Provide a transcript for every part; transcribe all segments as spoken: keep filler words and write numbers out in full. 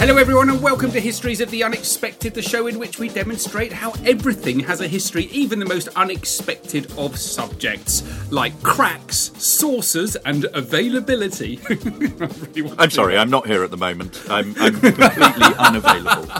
Hello everyone and welcome to Histories of the Unexpected, the show in which we demonstrate how everything has a history, even the most unexpected of subjects, like cracks, saucers and availability. really I'm sorry, that. I'm not here at the moment. I'm, I'm completely unavailable.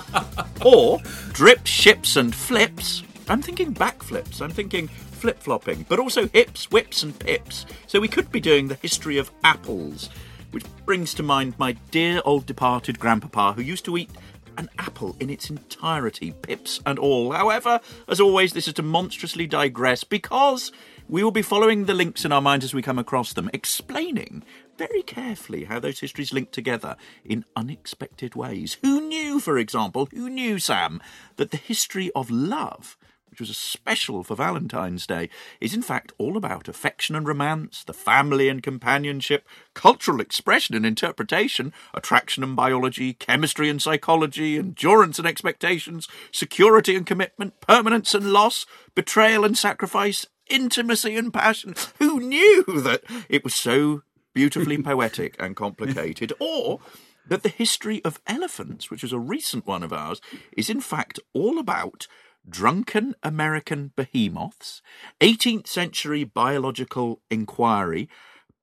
Or drip, ships and flips. I'm thinking backflips. I'm thinking flip-flopping, but also hips, whips and pips. So we could be doing the history of apples, which brings to mind my dear old departed grandpapa who used to eat an apple in its entirety, pips and all. However, as always, this is to monstrously digress because we will be following the links in our minds as we come across them, explaining very carefully how those histories link together in unexpected ways. Who knew, for example, who knew, Sam, that the history of love, which was a special for Valentine's Day, is in fact all about affection and romance, the family and companionship, cultural expression and interpretation, attraction and biology, chemistry and psychology, endurance and expectations, security and commitment, permanence and loss, betrayal and sacrifice, intimacy and passion. Who knew that it was so beautifully poetic and complicated? Or that the history of elephants, which is a recent one of ours, is in fact all about drunken American behemoths, eighteenth century biological inquiry,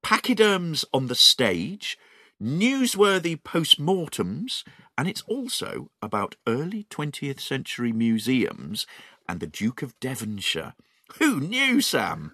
pachyderms on the stage, newsworthy postmortems, and it's also about early twentieth century museums and the Duke of Devonshire. Who knew, Sam?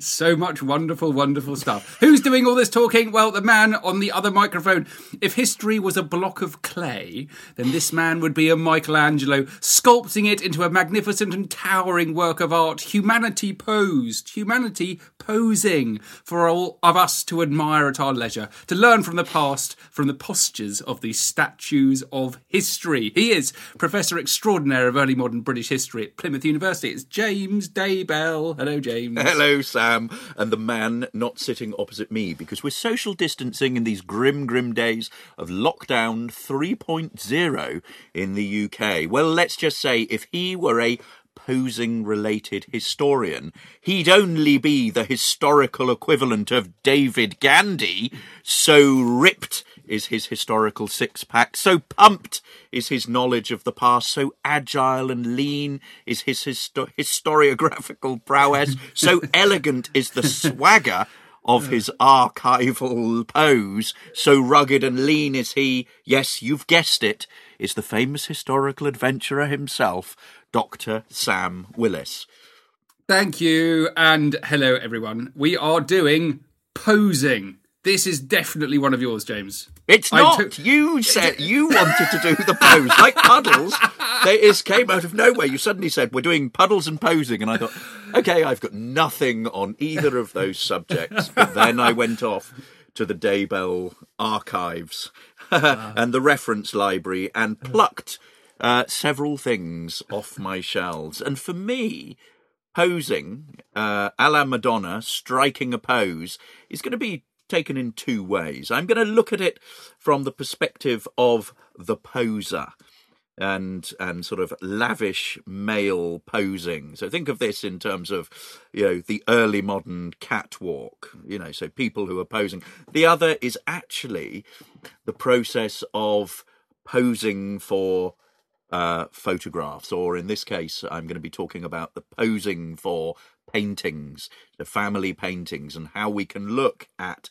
So much wonderful, wonderful stuff. Who's doing all this talking? Well, the man on the other microphone. If history was a block of clay, then this man would be a Michelangelo, sculpting it into a magnificent and towering work of art. Humanity posed, humanity posing for all of us to admire at our leisure, to learn from the past, from the postures of the statues of history. He is Professor Extraordinaire of Early Modern British History at Plymouth University. It's James Daybell. Hello, James. Hello, Sam. And the man not sitting opposite me, because we're social distancing in these grim, grim days of lockdown three point oh in the U K. Well, let's just say if he were a posing-related historian, he'd only be the historical equivalent of David Gandy. So ripped is his historical six-pack, so pumped is his knowledge of the past, so agile and lean is his histo- historiographical prowess, so elegant is the swagger of his archival pose, so rugged and lean is he, yes, you've guessed it, is the famous historical adventurer himself, Doctor Sam Willis. Thank you, and hello, everyone. We are doing posing. This is definitely one of yours, James. It's not. Took... You said you wanted to do the pose. Like Puddles, they just came out of nowhere. You suddenly said, we're doing Puddles and posing. And I thought, OK, I've got nothing on either of those subjects. But then I went off to the Daybell archives and the reference library and plucked uh, several things off my shelves. And for me, posing, uh, a la Madonna, striking a pose, is going to be taken in two ways. I'm going to look at it from the perspective of the poser and and sort of lavish male posing. So think of this in terms of, you know, the early modern catwalk, you know, so people who are posing. The other is actually the process of posing for uh, photographs, or in this case, I'm going to be talking about the posing for paintings, the family paintings, and how we can look at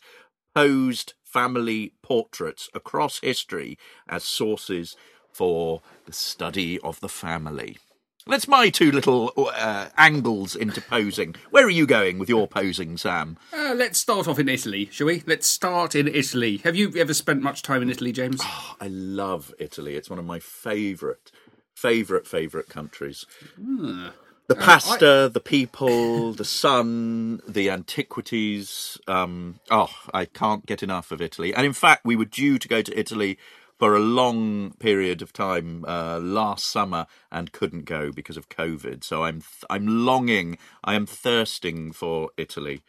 posed family portraits across history as sources for the study of the family. That's my two little uh, angles into posing. Where are you going with your posing, Sam? Uh, let's start off in Italy, shall we? Let's start in Italy. Have you ever spent much time in Italy, James? Oh, I love Italy. It's one of my favourite Favourite, favourite countries. Mm. The pasta, I... the people, the sun, the antiquities. Um, oh, I can't get enough of Italy. And in fact, we were due to go to Italy for a long period of time uh, last summer and couldn't go because of COVID. So I'm, th- I'm longing, I am thirsting for Italy.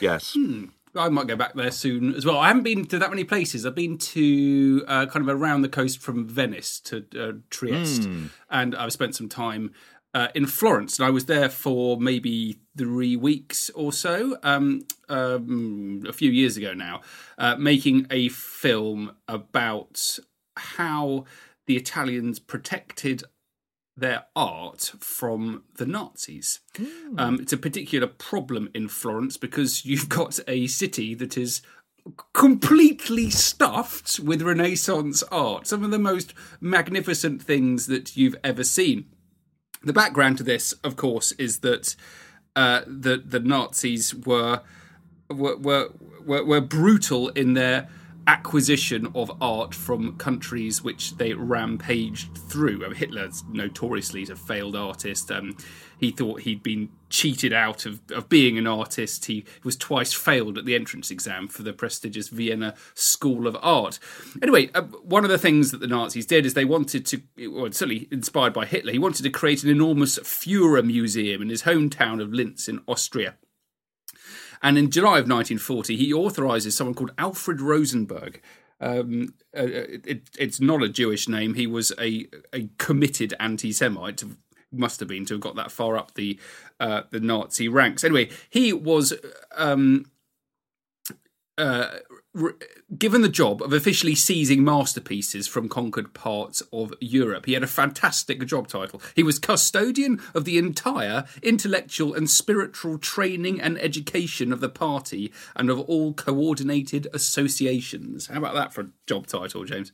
Yes. Hmm. I might go back there soon as well. I haven't been to that many places. I've been to uh, kind of around the coast from Venice to uh, Trieste, mm. and I've spent some time uh, in Florence. And I was there for maybe three weeks or so, um, um, a few years ago now, uh, making a film about how the Italians protected their art from the Nazis. Mm. Um, it's a particular problem in Florence because you've got a city that is completely stuffed with Renaissance art, some of the most magnificent things that you've ever seen. The background to this, of course, is that uh, the, the Nazis were were, were were were brutal in their acquisition of art from countries which they rampaged through. Um, Hitler's notoriously a failed artist. Um, he thought he'd been cheated out of, of being an artist. He was twice failed at the entrance exam for the prestigious Vienna School of Art. Anyway, uh, one of the things that the Nazis did is they wanted to, well, certainly inspired by Hitler, he wanted to create an enormous Führer Museum in his hometown of Linz in Austria. And in July of nineteen forty, he authorises someone called Alfred Rosenberg. Um, uh, it, it's not a Jewish name. He was a, a committed anti-Semite, must have been, to have got that far up the uh, the Nazi ranks. Anyway, he was um, uh, re- given the job of officially seizing masterpieces from conquered parts of Europe. He had a fantastic job title. He was custodian of the entire intellectual and spiritual training and education of the party and of all coordinated associations. How about that for a job title, James?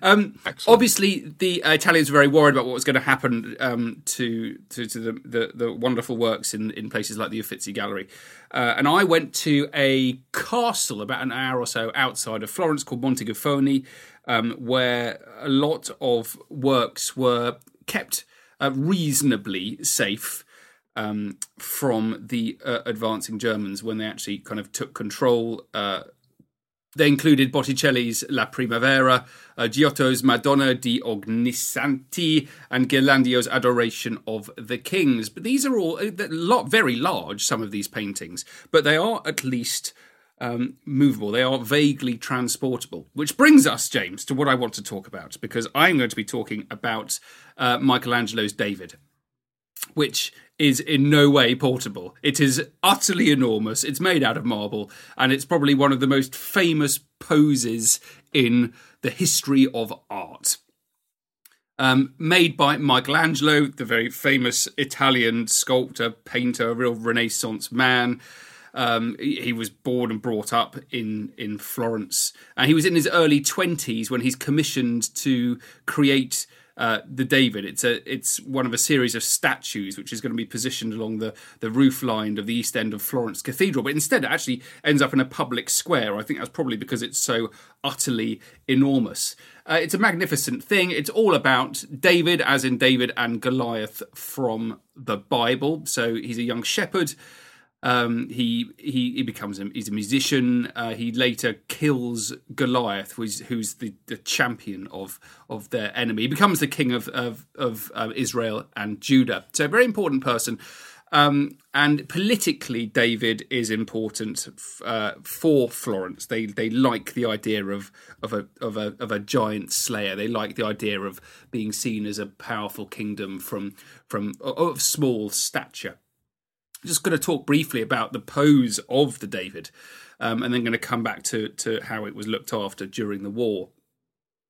Um, obviously, the uh, Italians were very worried about what was going to happen um, to, to, to the, the, the wonderful works in, in places like the Uffizi Gallery. Uh, and I went to a castle about an hour or so outside of Florence called Montegufoni, um, where a lot of works were kept uh, reasonably safe um, from the uh, advancing Germans when they actually kind of took control. Uh, they included Botticelli's La Primavera, uh, Giotto's Madonna di Ognissanti, and Ghirlandaio's Adoration of the Kings. But these are all a lot, very large, some of these paintings, but they are at least Um, movable. They are vaguely transportable, which brings us, James, to what I want to talk about, because I'm going to be talking about uh, Michelangelo's David, which is in no way portable. It is utterly enormous. It's made out of marble, and it's probably one of the most famous poses in the history of art. Um, made by Michelangelo, the very famous Italian sculptor, painter, real Renaissance man. Um, he was born and brought up in, in Florence, and he was in his early twenties when he's commissioned to create uh, the David. It's a it's one of a series of statues which is going to be positioned along the, the roof line of the east end of Florence Cathedral, but instead it actually ends up in a public square. I think that's probably because it's so utterly enormous. Uh, it's a magnificent thing. It's all about David, as in David and Goliath from the Bible. So he's a young shepherd. Um, he, he he becomes a, he's a musician. Uh, he later kills Goliath, who's, who's the, the champion of of their enemy. He becomes the king of of, of uh, Israel and Judah. So a very important person. Um, and politically, David is important uh, for Florence. They they like the idea of of a of a of a giant slayer. They like the idea of being seen as a powerful kingdom from from of small stature. Just going to talk briefly about the pose of the David, um, and then going to come back to, to how it was looked after during the war.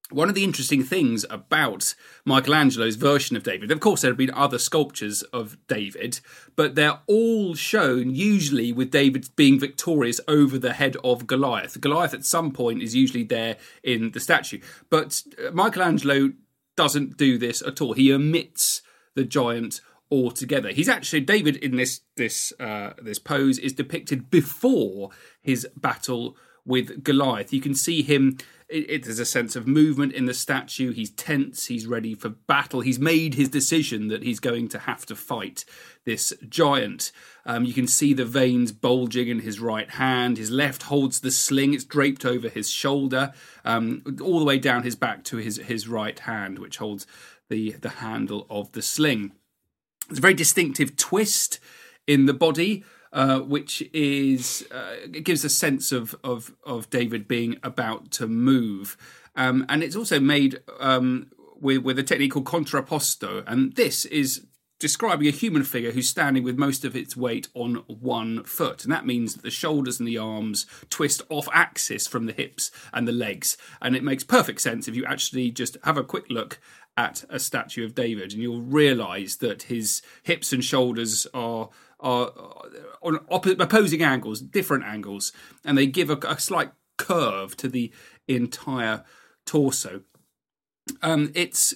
One of the interesting things about Michelangelo's version of David, of course, there have been other sculptures of David, but they're all shown usually with David being victorious over the head of Goliath. Goliath at some point is usually there in the statue, but Michelangelo doesn't do this at all. He omits the giant altogether. He's actually, David in this this uh, this pose is depicted before his battle with Goliath. You can see him, it, it, there's a sense of movement in the statue. He's tense, he's ready for battle. He's made his decision that he's going to have to fight this giant. Um, you can see the veins bulging in his right hand. His left holds the sling. It's draped over his shoulder, um, all the way down his back to his, his right hand, which holds the, the handle of the sling. It's a very distinctive twist in the body, uh, which is uh, it gives a sense of, of of David being about to move, um, and it's also made um, with with a technique called contrapposto, and this is describing a human figure who's standing with most of its weight on one foot, and that means that the shoulders and the arms twist off axis from the hips and the legs, and it makes perfect sense if you actually just have a quick look at a statue of David, and you'll realise that his hips and shoulders are are on opposing angles, different angles, and they give a, a slight curve to the entire torso. Um, it's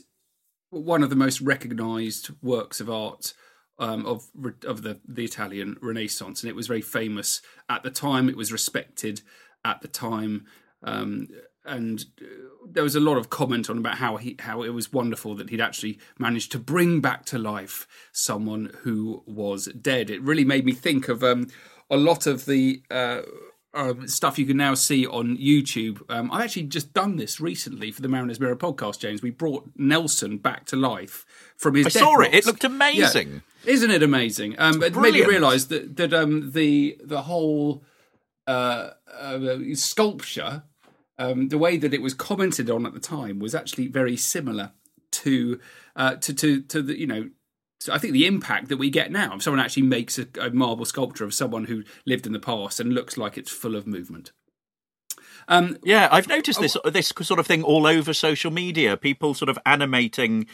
one of the most recognised works of art um, of of the, the Italian Renaissance, and it was very famous at the time. It was respected at the time. Um, And there was a lot of comment on about how he, how it was wonderful that he'd actually managed to bring back to life someone who was dead. It really made me think of um, a lot of the uh, um, stuff you can now see on YouTube. Um, I've actually just done this recently for the Mariner's Mirror podcast, James. We brought Nelson back to life from his I death. I saw it. It looked amazing. Yeah. Isn't it amazing? Um, it made me realise that, that um, the, the whole uh, uh, sculpture... Um, the way that it was commented on at the time was actually very similar to uh, to to to the, you know, so I think the impact that we get now if someone actually makes a, a marble sculpture of someone who lived in the past and looks like it's full of movement. Um, yeah, I've noticed this oh, this sort of thing all over social media. People sort of animating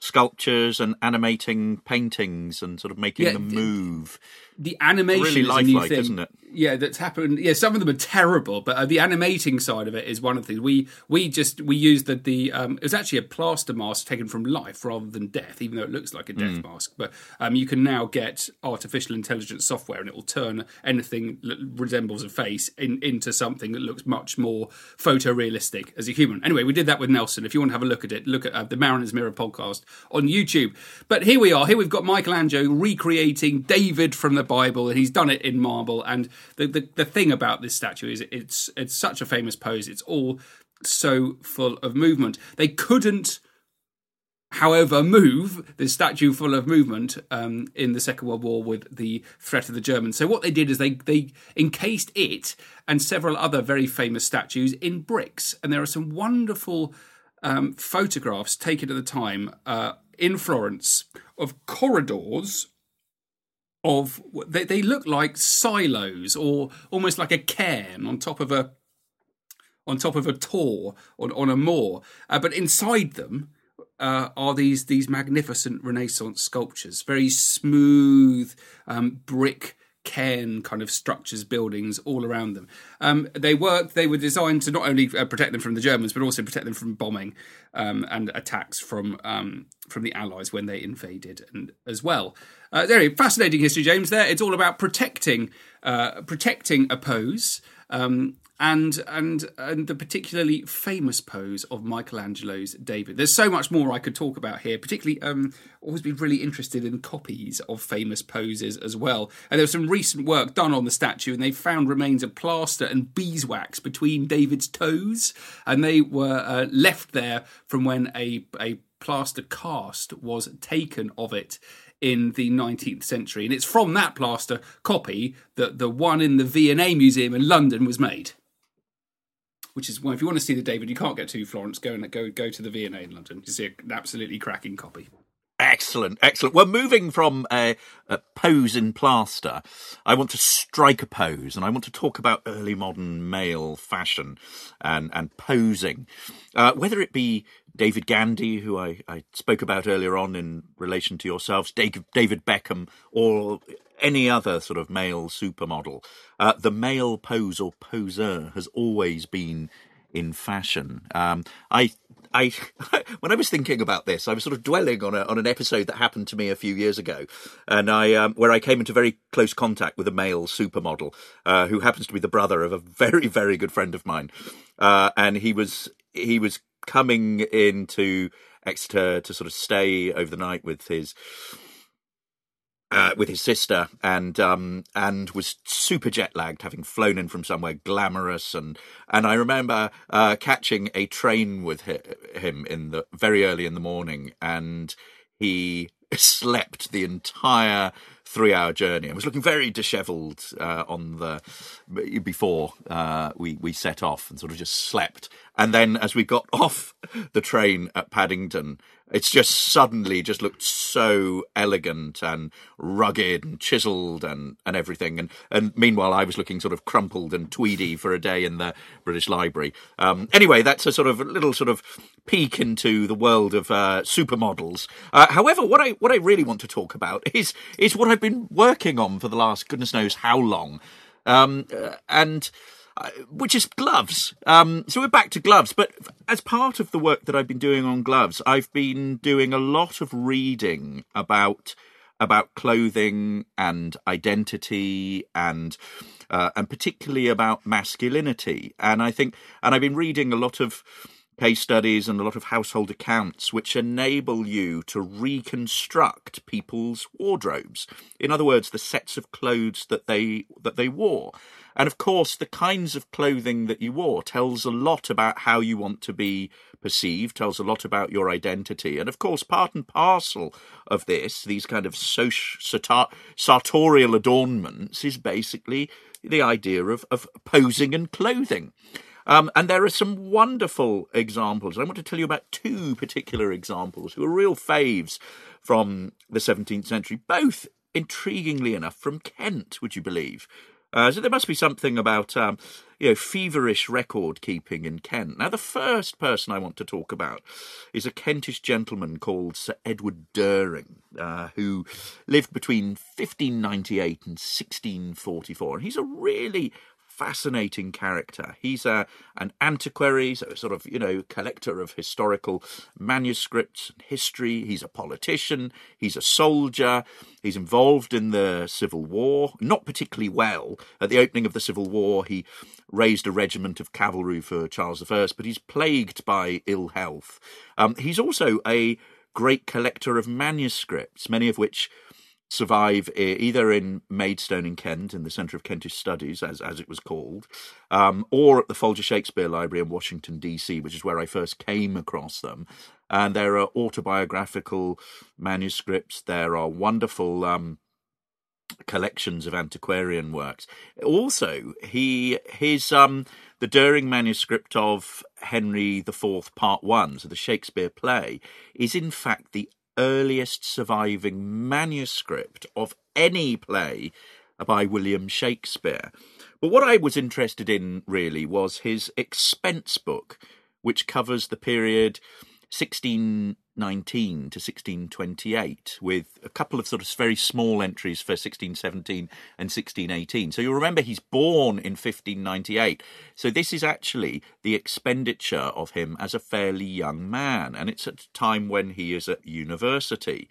sculptures and animating paintings and sort of making yeah, them move. The animation really is a new thing, isn't it? Yeah, that's happened. Yeah, some of them are terrible, but uh, the animating side of it is one of the things. We we just we used the the um, it was actually a plaster mask taken from life rather than death, even though it looks like a death mm. mask. But um, you can now get artificial intelligence software, and it will turn anything that resembles a face in, into something that looks much more photorealistic as a human. Anyway, we did that with Nelson. If you want to have a look at it, look at uh, the Mariner's Mirror podcast on YouTube. But here we are. Here we've got Michelangelo recreating David from the Bible, and he's done it in marble. And the the, the thing about this statue is it's it's such a famous pose. It's all so full of movement. They couldn't, however, move this statue full of movement um, in the Second World War with the threat of the Germans. So what they did is they they encased it and several other very famous statues in bricks. And there are some wonderful Um, photographs taken at the time uh, in Florence of corridors of they, they look like silos or almost like a cairn on top of a on top of a tor on, on a moor, uh, but inside them uh, are these these magnificent Renaissance sculptures, very smooth um, brick cairn kind of structures, buildings all around them. Um, they worked, they were designed to not only uh, protect them from the Germans, but also protect them from bombing um, and attacks from um, from the Allies when they invaded and as well. Uh, there, fascinating history, James, there. It's all about protecting uh, protecting a pose um, and, and, and the particularly famous pose of Michelangelo's David. There's so much more I could talk about here, particularly um, always been really interested in copies of famous poses as well. And there was some recent work done on the statue, and they found remains of plaster and beeswax between David's toes, and they were uh, left there from when a, a plaster cast was taken of it in the nineteenth century. And it's from that plaster copy that the one in the V and A Museum in London was made. Which is why, well, if you want to see the David you can't get to Florence, go and go go to the V and A in London. You see an absolutely cracking copy. Excellent, excellent. We're moving from a, a pose in plaster. I want to strike a pose, and I want to talk about early modern male fashion and, and posing. Uh, whether it be David Gandy, who I, I spoke about earlier on in relation to yourselves, David Beckham, or any other sort of male supermodel, uh, the male pose or poser has always been in fashion. Um, I, I, when I was thinking about this, I was sort of dwelling on a, on an episode that happened to me a few years ago, and I, um, where I came into very close contact with a male supermodel uh, who happens to be the brother of a very, very good friend of mine, uh, and he was he was coming into Exeter to sort of stay over the night with his. Uh, with his sister, and um, and was super jet lagged, having flown in from somewhere glamorous, and and I remember uh, catching a train with him in the very early in the morning, and he slept the entire three-hour journey. I was looking very dishevelled uh, on the before uh, we we set off, and sort of just slept. And then as we got off the train at Paddington, it's just suddenly just looked so elegant and rugged and chiselled and, and everything. And, and meanwhile, I was looking sort of crumpled and tweedy for a day in the British Library. Um, anyway, that's a sort of a little sort of peek into the world of uh, supermodels. Uh, however, what I what I really want to talk about is is what I've been working on for the last goodness knows how long, um, and uh, which is gloves. Um, so we're back to gloves. But as part of the work that I've been doing on gloves, I've been doing a lot of reading about about clothing and identity and uh, and particularly about masculinity. And I think, and I've been reading a lot of case studies and a lot of household accounts which enable you to reconstruct people's wardrobes. In other words, the sets of clothes that they that they wore. And of course, the kinds of clothing that you wore tells a lot about how you want to be perceived, tells a lot about your identity. And of course, part and parcel of this, these kind of soci- sartorial adornments, is basically the idea of, of posing and clothing. Um, and there are some wonderful examples. I want to tell you about two particular examples who are real faves from the seventeenth century, both, intriguingly enough, from Kent, would you believe? Uh, so there must be something about, um, you know, feverish record keeping in Kent. Now, the first person I want to talk about is a Kentish gentleman called Sir Edward Dering, uh, who lived between fifteen ninety-eight and sixteen forty-four. And he's a really fascinating character. He's a, an antiquary, so sort of, you know, collector of historical manuscripts and history. He's a politician. He's a soldier. He's involved in the Civil War, not particularly well. At the opening of the Civil War, he raised a regiment of cavalry for Charles the First, but he's plagued by ill health. Um, he's also a great collector of manuscripts, many of which survive either in Maidstone in Kent, in the Centre of Kentish Studies, as as it was called, um, or at the Folger Shakespeare Library in Washington, D C, which is where I first came across them. And there are autobiographical manuscripts. There are wonderful um, collections of antiquarian works. Also, he his um, the Dering manuscript of Henry the Fourth, Part One, so the Shakespeare play, is in fact the earliest surviving manuscript of any play by William Shakespeare. But what I was interested in really was his expense book, which covers the period sixteen nineteen to sixteen twenty-eight, with a couple of sort of very small entries for sixteen seventeen and sixteen eighteen. So you'll remember he's born in fifteen ninety-eight. So this is actually the expenditure of him as a fairly young man, and it's at a time when he is at university.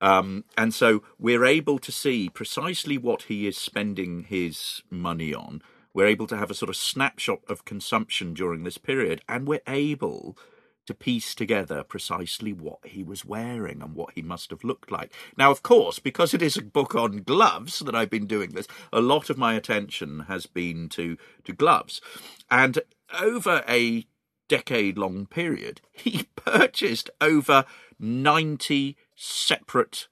Um, and so we're able to see precisely what he is spending his money on. We're able to have a sort of snapshot of consumption during this period, and we're able to piece together precisely what he was wearing and what he must have looked like. Now, of course, because it is a book on gloves that I've been doing this, a lot of my attention has been to, to gloves. And over a decade-long period, he purchased over ninety separate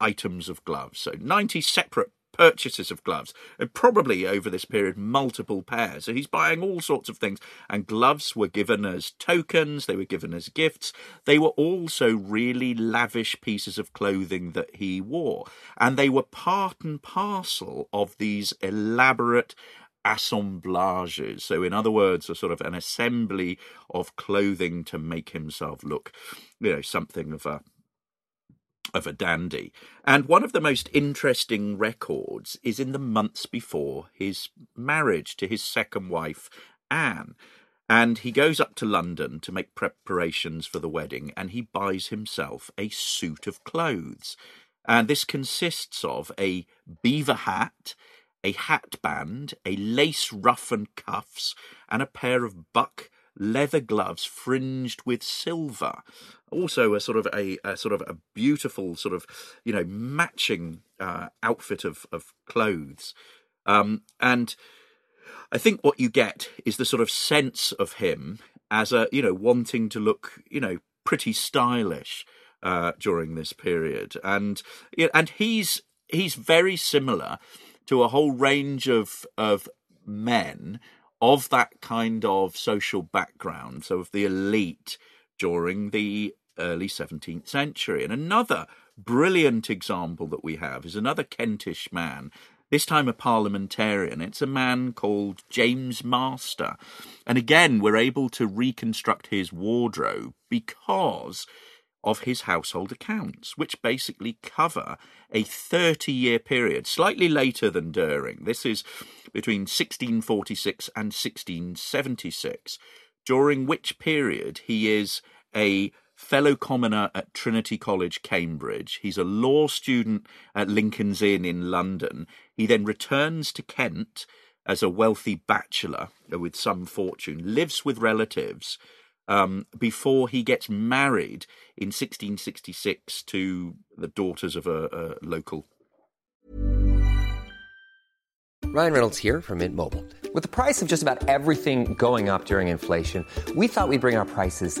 items of gloves. So ninety separate purchases of gloves, and probably over this period multiple pairs. So he's buying all sorts of things, and gloves were given as tokens, they were given as gifts, they were also really lavish pieces of clothing that he wore, and they were part and parcel of these elaborate assemblages. So in other words, a sort of an assembly of clothing to make himself look, you know, something of a of a dandy. And one of the most interesting records is in the months before his marriage to his second wife, Anne. And he goes up to London to make preparations for the wedding, and he buys himself a suit of clothes. And this consists of a beaver hat, a hat band, a lace ruff and cuffs, and a pair of buck leather gloves fringed with silver. Also a sort of a, a sort of a beautiful sort of, you know, matching uh, outfit of, of clothes. Um, and I think what you get is the sort of sense of him as a, you know, wanting to look, you know, pretty stylish uh, during this period. And and he's he's very similar to a whole range of of men of that kind of social background, so of the elite during the early seventeenth century. And another brilliant example that we have is another Kentish man, this time a parliamentarian. It's a man called James Master. And again, we're able to reconstruct his wardrobe because of his household accounts, which basically cover a thirty-year period, slightly later than Dering. This is between sixteen forty-six and sixteen seventy-six, during which period he is a fellow commoner at Trinity College, Cambridge. He's a law student at Lincoln's Inn in London. He then returns to Kent as a wealthy bachelor with some fortune, lives with relatives um, before he gets married in sixteen sixty-six to the daughters of a, a local. Ryan Reynolds here from Mint Mobile. With the price of just about everything going up during inflation, we thought we'd bring our prices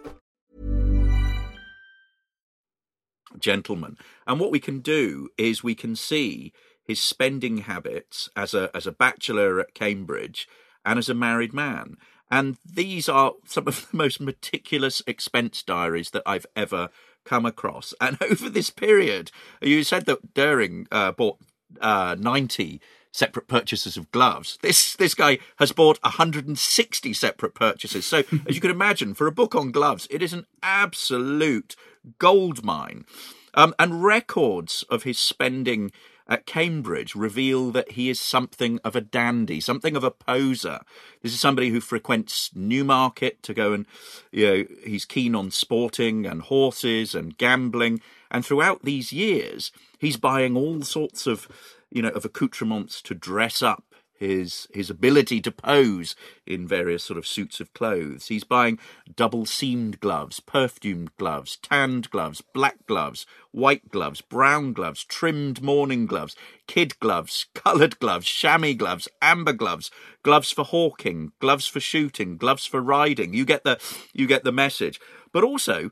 Gentleman. And what we can do is we can see his spending habits as a as a bachelor at Cambridge and as a married man. And these are some of the most meticulous expense diaries that I've ever come across. And over this period, you said that Dering uh, bought uh, ninety separate purchases of gloves. This this guy has bought one hundred sixty separate purchases. So as you can imagine, for a book on gloves, it is an absolute gold mine. Um, and records of his spending at Cambridge reveal that he is something of a dandy, something of a poser. This is somebody who frequents Newmarket to go and, you know, he's keen on sporting and horses and gambling. And throughout these years, he's buying all sorts of, you know, of accoutrements to dress up his his ability to pose in various sort of suits of clothes. He's buying double-seamed gloves, perfumed gloves, tanned gloves, black gloves, white gloves, brown gloves, trimmed morning gloves, kid gloves, coloured gloves, chamois gloves, amber gloves, gloves for hawking, gloves for shooting, gloves for riding. You get the you get the message. But also,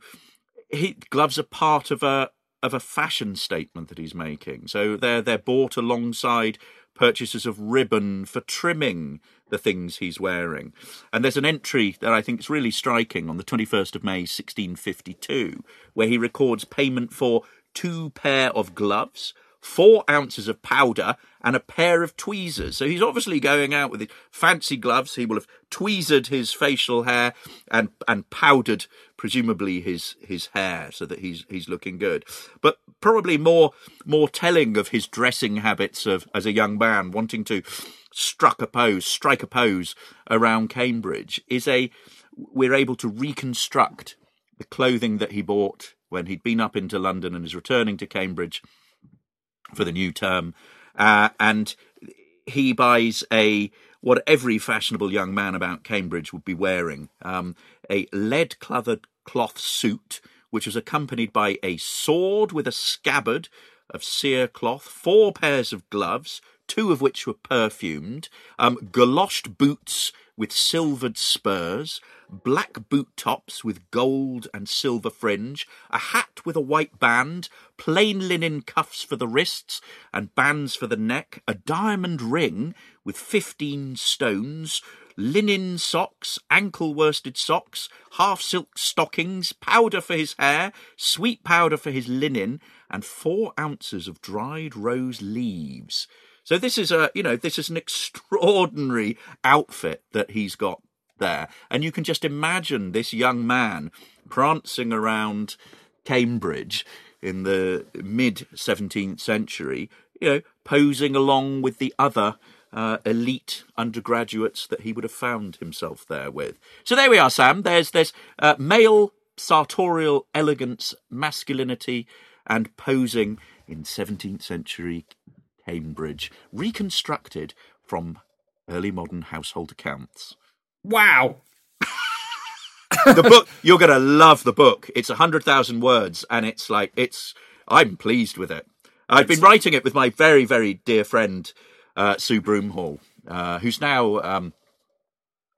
he, gloves are part of a of a fashion statement that he's making. So they're they're bought alongside purchases of ribbon for trimming the things he's wearing. And there's an entry that I think is really striking on the twenty-first of May, sixteen fifty-two, where he records payment for two pair of gloves, four ounces of powder, and a pair of tweezers. So he's obviously going out with his fancy gloves. He will have tweezered his facial hair and and powdered, presumably, his his hair so that he's he's looking good. But probably more more telling of his dressing habits of as a young man wanting to struck a pose, strike a pose around Cambridge is a we're able to reconstruct the clothing that he bought when he'd been up into London and is returning to Cambridge for the new term, uh, and he buys a what every fashionable young man about Cambridge would be wearing, um, a lead-coloured cloth suit, which was accompanied by a sword with a scabbard of cere cloth, four pairs of gloves, two of which were perfumed, um, galoshed boots with silvered spurs, black boot tops with gold and silver fringe, a hat with a white band, plain linen cuffs for the wrists and bands for the neck, a diamond ring with fifteen stones, linen socks, ankle worsted socks, half silk stockings, powder for his hair, sweet powder for his linen, and four ounces of dried rose leaves. So this is a, you know, this is an extraordinary outfit that he's got there. And you can just imagine this young man prancing around Cambridge in the mid-seventeenth century, you know, posing along with the other Uh, elite undergraduates that he would have found himself there with. So there we are, Sam. There's there's uh, male sartorial elegance, masculinity, and posing in seventeenth century Cambridge, reconstructed from early modern household accounts. Wow. The book, you're going to love the book. It's one hundred thousand words, and it's like, it's, I'm pleased with it. I've been writing it with my very, very dear friend, Uh, Sue Broomhall, uh, who's now um,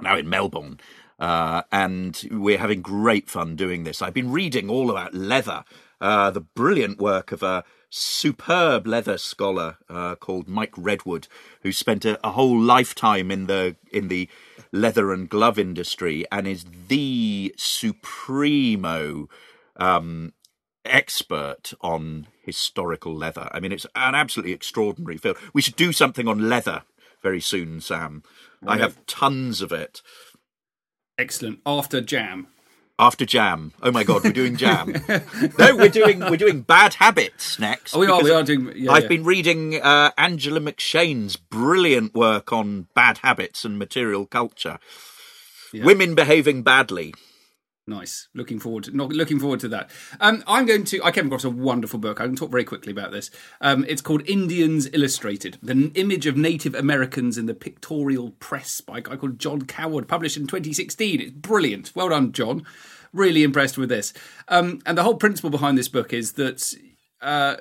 now in Melbourne, uh, and we're having great fun doing this. I've been reading all about leather, uh, the brilliant work of a superb leather scholar uh, called Mike Redwood, who spent a, a whole lifetime in the in the leather and glove industry and is the supremo um, expert on historical leather. I mean, it's an absolutely extraordinary field. We should do something on leather very soon, Sam. I have tons of it. Excellent. After jam. After jam. Oh my God, we're doing jam. No, we're doing we're doing bad habits next. Oh, we are. We are doing. Yeah, I've yeah. been reading uh, Angela McShane's brilliant work on bad habits and material culture. Yeah. Women behaving badly. Nice. Looking forward to, not looking forward to that. Um, I'm going to. I came across a wonderful book. I can talk very quickly about this. Um, it's called Indians Illustrated: The Image of Native Americans in the Pictorial Press by a guy called John Coward, published in twenty sixteen. It's brilliant. Well done, John. Really impressed with this. Um, and the whole principle behind this book is that uh,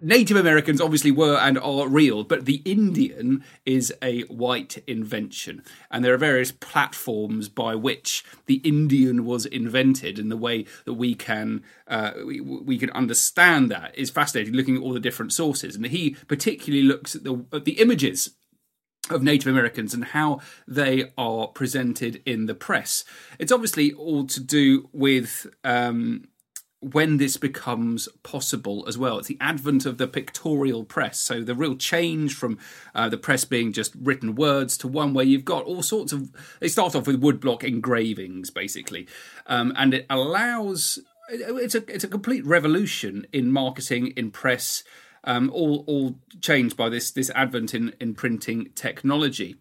Native Americans obviously were and are real, but the Indian is a white invention. And there are various platforms by which the Indian was invented, and the way that we can uh, we, we can understand that is fascinating, looking at all the different sources. And he particularly looks at the, at the images of Native Americans and how they are presented in the press. It's obviously all to do with... Um, when this becomes possible as well. It's the advent of the pictorial press. So the real change from uh, the press being just written words to one where you've got all sorts of... They start off with woodblock engravings, basically. Um, and it allows... It's a it's a complete revolution in marketing, in press, um, all all changed by this this advent in, in printing technology.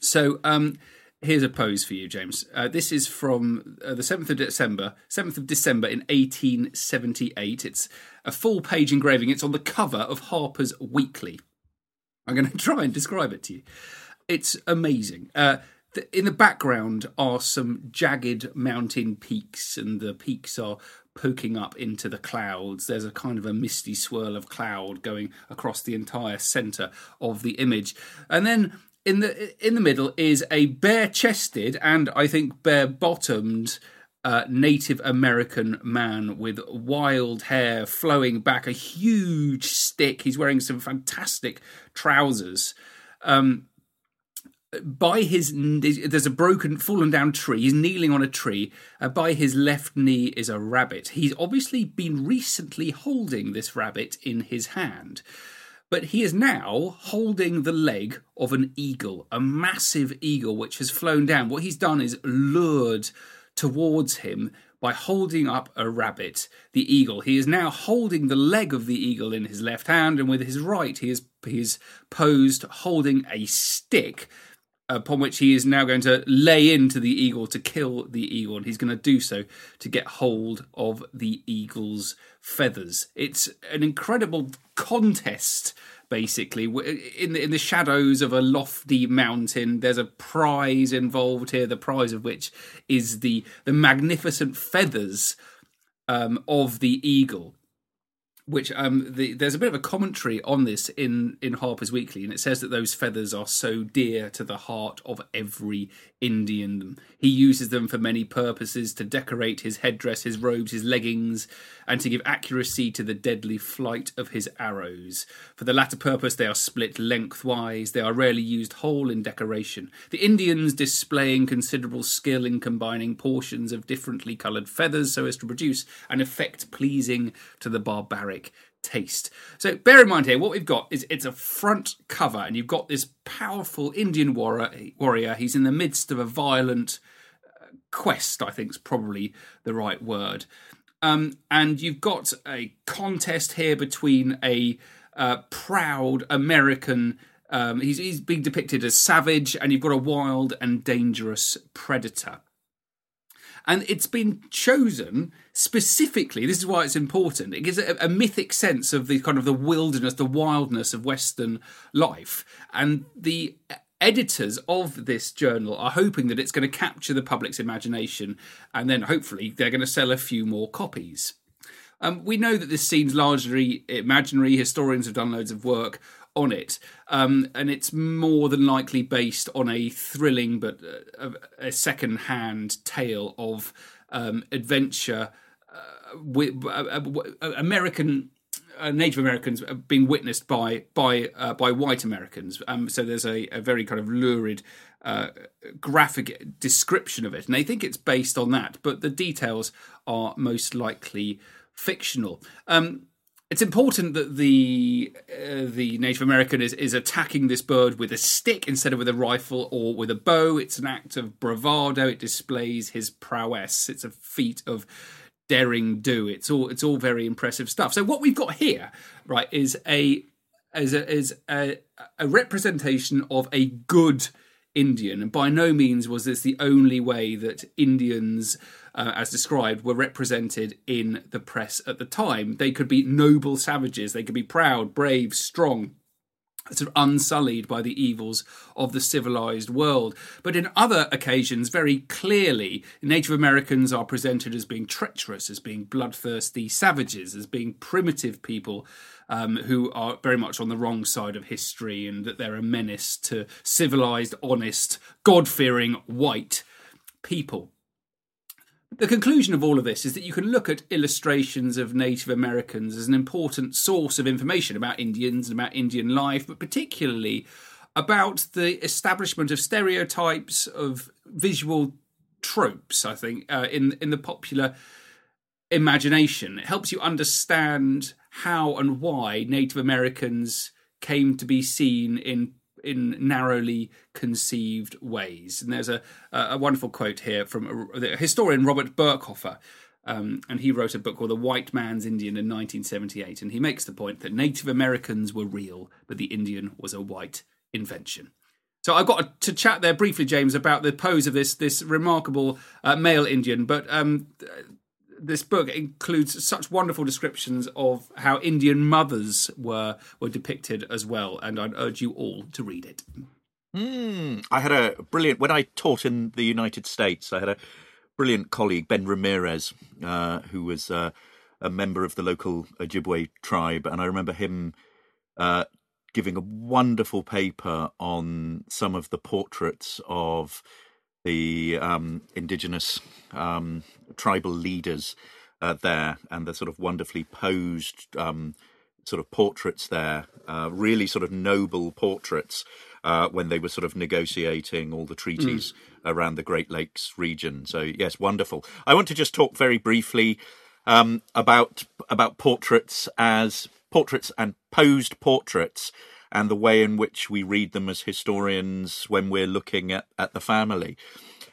So... Um, Here's a pose for you, James. Uh, this is from uh, the seventh of December, seventh of December in eighteen seventy-eight. It's a full-page engraving. It's on the cover of Harper's Weekly. I'm going to try and describe it to you. It's amazing. Uh, th- in the background are some jagged mountain peaks, and the peaks are poking up into the clouds. There's a kind of a misty swirl of cloud going across the entire centre of the image. And then... In the in the middle is a bare-chested and, I think, bare-bottomed uh, Native American man with wild hair flowing back, a huge stick. He's wearing some fantastic trousers. Um, by his... There's a broken, fallen-down tree. He's kneeling on a tree. Uh, by his left knee is a rabbit. He's obviously been recently holding this rabbit in his hand. But he is now holding the leg of an eagle, a massive eagle which has flown down. What he's done is lured towards him by holding up a rabbit, the eagle. He is now holding the leg of the eagle in his left hand, and with his right he is, he is posed holding a stick upon which he is now going to lay into the eagle to kill the eagle. And he's going to do so to get hold of the eagle's feathers. It's an incredible contest, basically. In the, in the shadows of a lofty mountain, there's a prize involved here, the prize of which is the, the magnificent feathers um, of the eagle. Which um, the, there's a bit of a commentary on this in, in Harper's Weekly, and it says that those feathers are so dear to the heart of every Indian. He uses them for many purposes, to decorate his headdress, his robes, his leggings, and to give accuracy to the deadly flight of his arrows. For the latter purpose, they are split lengthwise. They are rarely used whole in decoration. The Indians displaying considerable skill in combining portions of differently coloured feathers so as to produce an effect pleasing to the barbarian. barbaric taste. So bear in mind here, what we've got is it's a front cover, and you've got this powerful Indian warrior. He's in the midst of a violent quest, I think is probably the right word. Um, and you've got a contest here between a uh, proud American... Um, he's, he's being depicted as savage, and you've got a wild and dangerous predator. And it's been chosen specifically, this is why it's important, it gives it a, a mythic sense of the kind of the wilderness, the wildness of Western life. And the editors of this journal are hoping that it's going to capture the public's imagination, and then hopefully they're going to sell a few more copies. Um, we know that this scene's largely imaginary. Historians have done loads of work on it, um, and it's more than likely based on a thrilling but uh, a second-hand tale of um, adventure uh, with uh, uh, American uh, Native Americans being witnessed by by uh, by white Americans. Um, so there's a, a very kind of lurid uh, graphic description of it, and they think it's based on that, but the details are most likely fictional. Um, It's important that the uh, the Native American is, is attacking this bird with a stick instead of with a rifle or with a bow. It's an act of bravado. It displays his prowess. It's a feat of daring do. It's all it's all very impressive stuff. So what we've got here, right, is a is a, is a, a representation of a good Indian, and by no means was this the only way that Indians, uh, as described, were represented in the press at the time. They could be noble savages, they could be proud, brave, strong, sort of unsullied by the evils of the civilized world. But in other occasions, very clearly, Native Americans are presented as being treacherous, as being bloodthirsty savages, as being primitive people um, who are very much on the wrong side of history, and that they're a menace to civilized, honest, God-fearing white people. The conclusion of all of this is that you can look at illustrations of Native Americans as an important source of information about Indians and about Indian life, but particularly about the establishment of stereotypes, of visual tropes, I think, uh, in, in the popular imagination. It helps you understand how and why Native Americans came to be seen in in narrowly conceived ways. And there's a, a wonderful quote here from the historian Robert Birkhofer, um, and he wrote a book called The White Man's Indian in nineteen seventy-eight, and he makes the point that Native Americans were real, but the Indian was a white invention. So I've got to chat there briefly, James, about the pose of this, this remarkable uh, male Indian, but um, this book includes such wonderful descriptions of how Indian mothers were were depicted as well, and I'd urge you all to read it. Mm, I had a brilliant... When I taught in the United States, I had a brilliant colleague, Ben Ramirez, uh, who was uh, a member of the local Ojibwe tribe, and I remember him uh, giving a wonderful paper on some of the portraits of the um, indigenous um, tribal leaders uh, there, and the sort of wonderfully posed um, sort of portraits there, uh, really sort of noble portraits uh, when they were sort of negotiating all the treaties mm. around the Great Lakes region. So, yes, wonderful. I want to just talk very briefly um, about about portraits as portraits and posed portraits, and the way in which we read them as historians when we're looking at, at the family.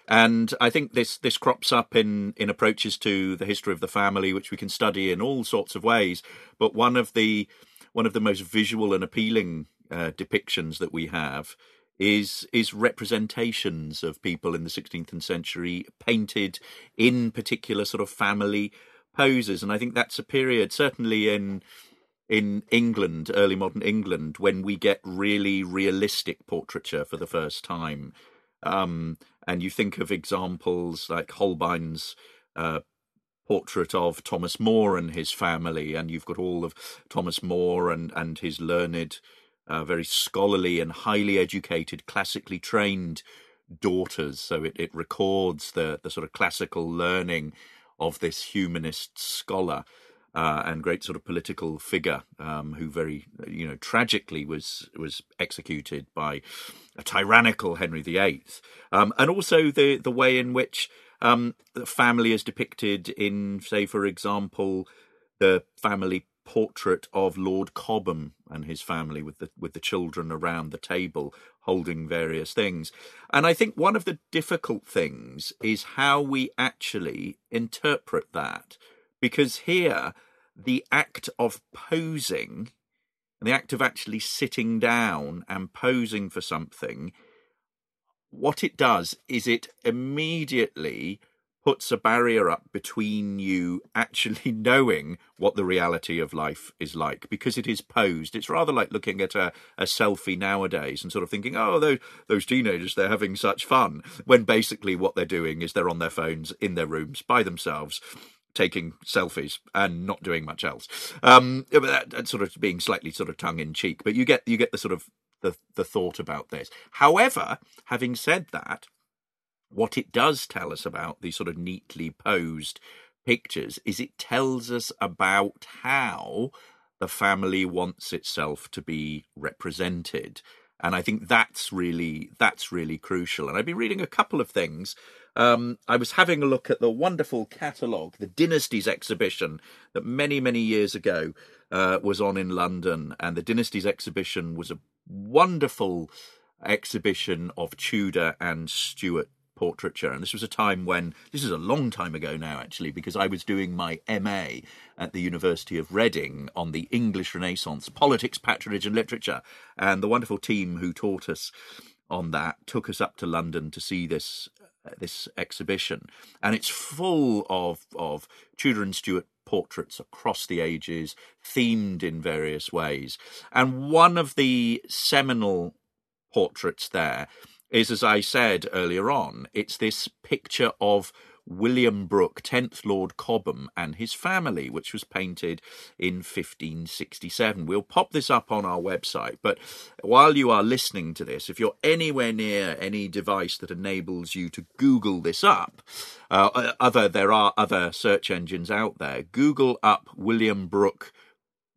And I think this this crops up in, in approaches to the history of the family, which we can study in all sorts of ways. But one of the one of the most visual and appealing uh, depictions that we have is is representations of people in the sixteenth century painted in particular sort of family poses. And I think that's a period, certainly in... in England, early modern England, when we get really realistic portraiture for the first time. Um, and you think of examples like Holbein's uh, portrait of Thomas More and his family, and you've got all of Thomas More and, and his learned, uh, very scholarly and highly educated, classically trained daughters. So it, it records the, the sort of classical learning of this humanist scholar. Uh, and great sort of political figure um, who very, you know, tragically was was executed by a tyrannical Henry the Eighth. Um, and also the, the way in which um, the family is depicted in, say, for example, the family portrait of Lord Cobham and his family with the with the children around the table holding various things. And I think one of the difficult things is how we actually interpret that, because here the act of posing and the act of actually sitting down and posing for something, what it does is it immediately puts a barrier up between you actually knowing what the reality of life is like, because it is posed. It's rather like looking at a, a selfie nowadays and sort of thinking, oh, those, those teenagers, they're having such fun, when basically what they're doing is they're on their phones in their rooms by themselves, taking selfies and not doing much else. Um, that, that sort of being slightly sort of tongue in cheek, but you get you get the sort of the, the thought about this. However, having said that, what it does tell us about these sort of neatly posed pictures is it tells us about how the family wants itself to be represented. And I think that's really that's really crucial. And I've been reading a couple of things. Um, I was having a look at the wonderful catalogue, the Dynasties exhibition that many, many years ago uh, was on in London. And the Dynasties exhibition was a wonderful exhibition of Tudor and Stuart portraiture. And this was a time when, this is a long time ago now, actually, because I was doing my M A at the University of Reading on the English Renaissance, politics, patronage and literature. And the wonderful team who taught us on that took us up to London to see this uh, this exhibition. And it's full of, of Tudor and Stuart portraits across the ages, themed in various ways. And one of the seminal portraits there is, as I said earlier on, it's this picture of William Brooke, tenth Lord Cobham, and his family, which was painted in fifteen sixty-seven. We'll pop this up on our website, but while you are listening to this, if you're anywhere near any device that enables you to Google this up, uh, other there are other search engines out there, Google up William Brooke,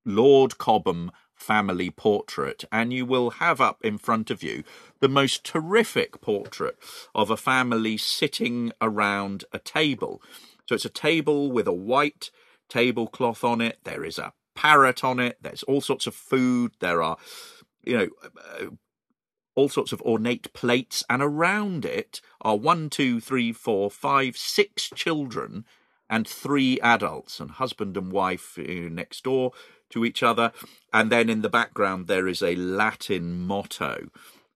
Lord Cobham family portrait, and you will have up in front of you the most terrific portrait of a family sitting around a table. So it's a table with a white tablecloth on it. There is a parrot on it. There's all sorts of food. There are, you know, uh, all sorts of ornate plates, and around it are one, two, three, four, five, six children and three adults, and husband and wife next door to each other. And then in the background there is a Latin motto.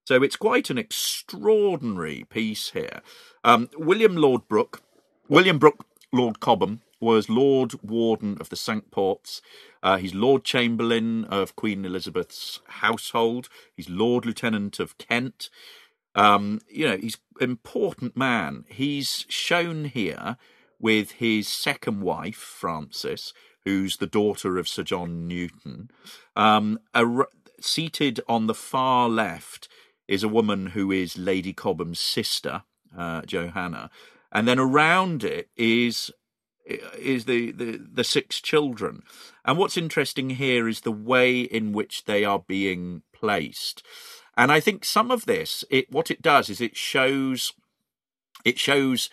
So it's quite an extraordinary piece here. Um, William Lord Brooke, William Brooke Lord Cobham, was Lord Warden of the Cinque Ports. Uh, he's Lord Chamberlain of Queen Elizabeth's household. He's Lord Lieutenant of Kent. Um, you know, he's an important man. He's shown here with his second wife, Frances, who's the daughter of Sir John Newton. Um, a, seated on the far left is a woman who is Lady Cobham's sister, uh, Johanna. And then around it is is the, the, the six children. And what's interesting here is the way in which they are being placed. And I think some of this, it what it does is it shows... It shows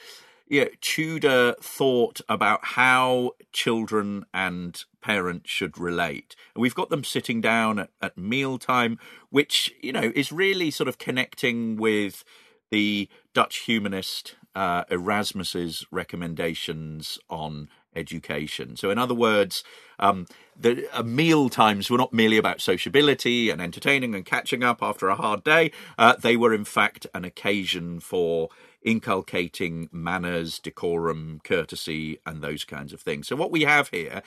Yeah, Tudor thought about how children and parents should relate. And we've got them sitting down at, at mealtime, which, you know, is really sort of connecting with the Dutch humanist uh, Erasmus's recommendations on education. So in other words, um, the uh, meal times were not merely about sociability and entertaining and catching up after a hard day. Uh, they were, in fact, an occasion for inculcating manners, decorum, courtesy, and those kinds of things. So what we have here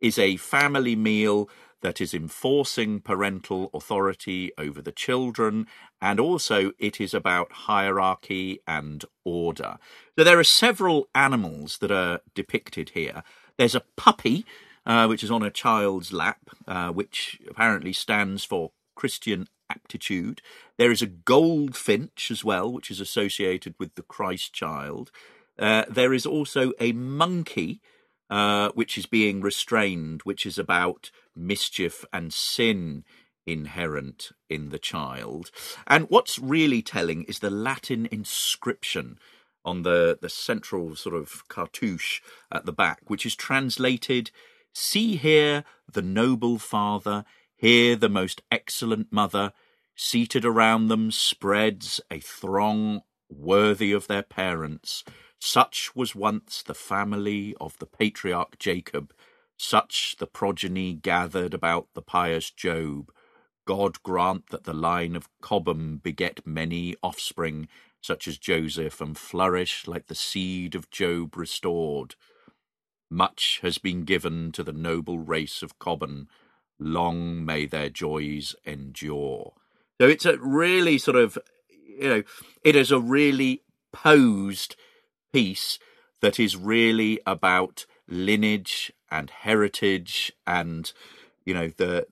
is a family meal that is enforcing parental authority over the children, and also it is about hierarchy and order. So there are several animals that are depicted here. There's a puppy, uh, which is on a child's lap, uh, which apparently stands for Christian aptitude. There is a goldfinch as well, which is associated with the Christ child. Uh, there is also a monkey, uh, which is being restrained, which is about mischief and sin inherent in the child. And what's really telling is the Latin inscription on the, the central sort of cartouche at the back, which is translated See here the noble father, here the most excellent mother. Seated around them spreads a throng worthy of their parents. Such was once the family of the patriarch Jacob, such the progeny gathered about the pious Job. God grant that the line of Cobham beget many offspring, such as Joseph, and flourish like the seed of Job restored. Much has been given to the noble race of Cobham. Long may their joys endure. So it's a really sort of, you know, it is a really posed piece that is really about lineage and heritage and, you know, the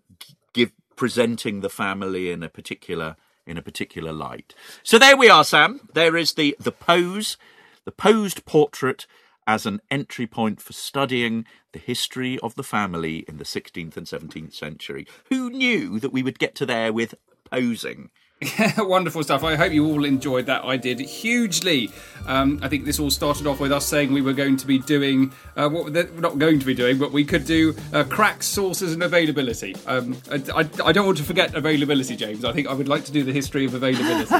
give presenting the family in a particular in a particular light. So there we are, Sam. There is the the pose, the posed portrait as an entry point for studying the history of the family in the sixteenth and seventeenth century. Who knew that we would get to there with posing? Yeah, wonderful stuff. I hope you all enjoyed that. I did hugely. Um, I think this all started off with us saying we were going to be doing, uh, what we're not going to be doing, but we could do uh, cracks, sources and availability. Um, I, I, I don't want to forget availability, James. I think I would like to do the history of availability.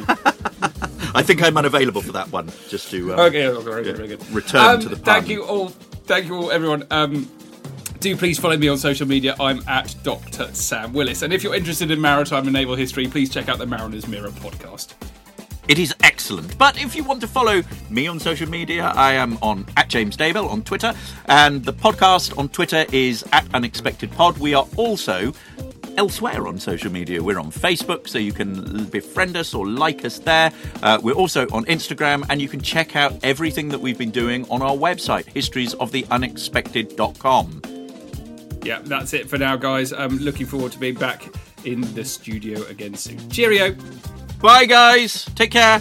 I think I'm unavailable for that one, just to um, okay, okay, very good, very good. return um, to the pun. Thank you all. Thank you all, everyone. Um, Do please follow me on social media. I'm at Doctor Sam Willis. And if you're interested in maritime and naval history, please check out the Mariner's Mirror podcast. It is excellent. But if you want to follow me on social media, I am on at James Daybell on Twitter. And the podcast on Twitter is at Unexpected Pod. We are also elsewhere on social media. We're on Facebook, so you can befriend us or like us there. Uh, we're also on Instagram, and you can check out everything that we've been doing on our website, histories of the unexpected dot com. Yeah, that's it for now, guys. I'm looking forward to being back in the studio again soon. Cheerio. Bye, guys. Take care.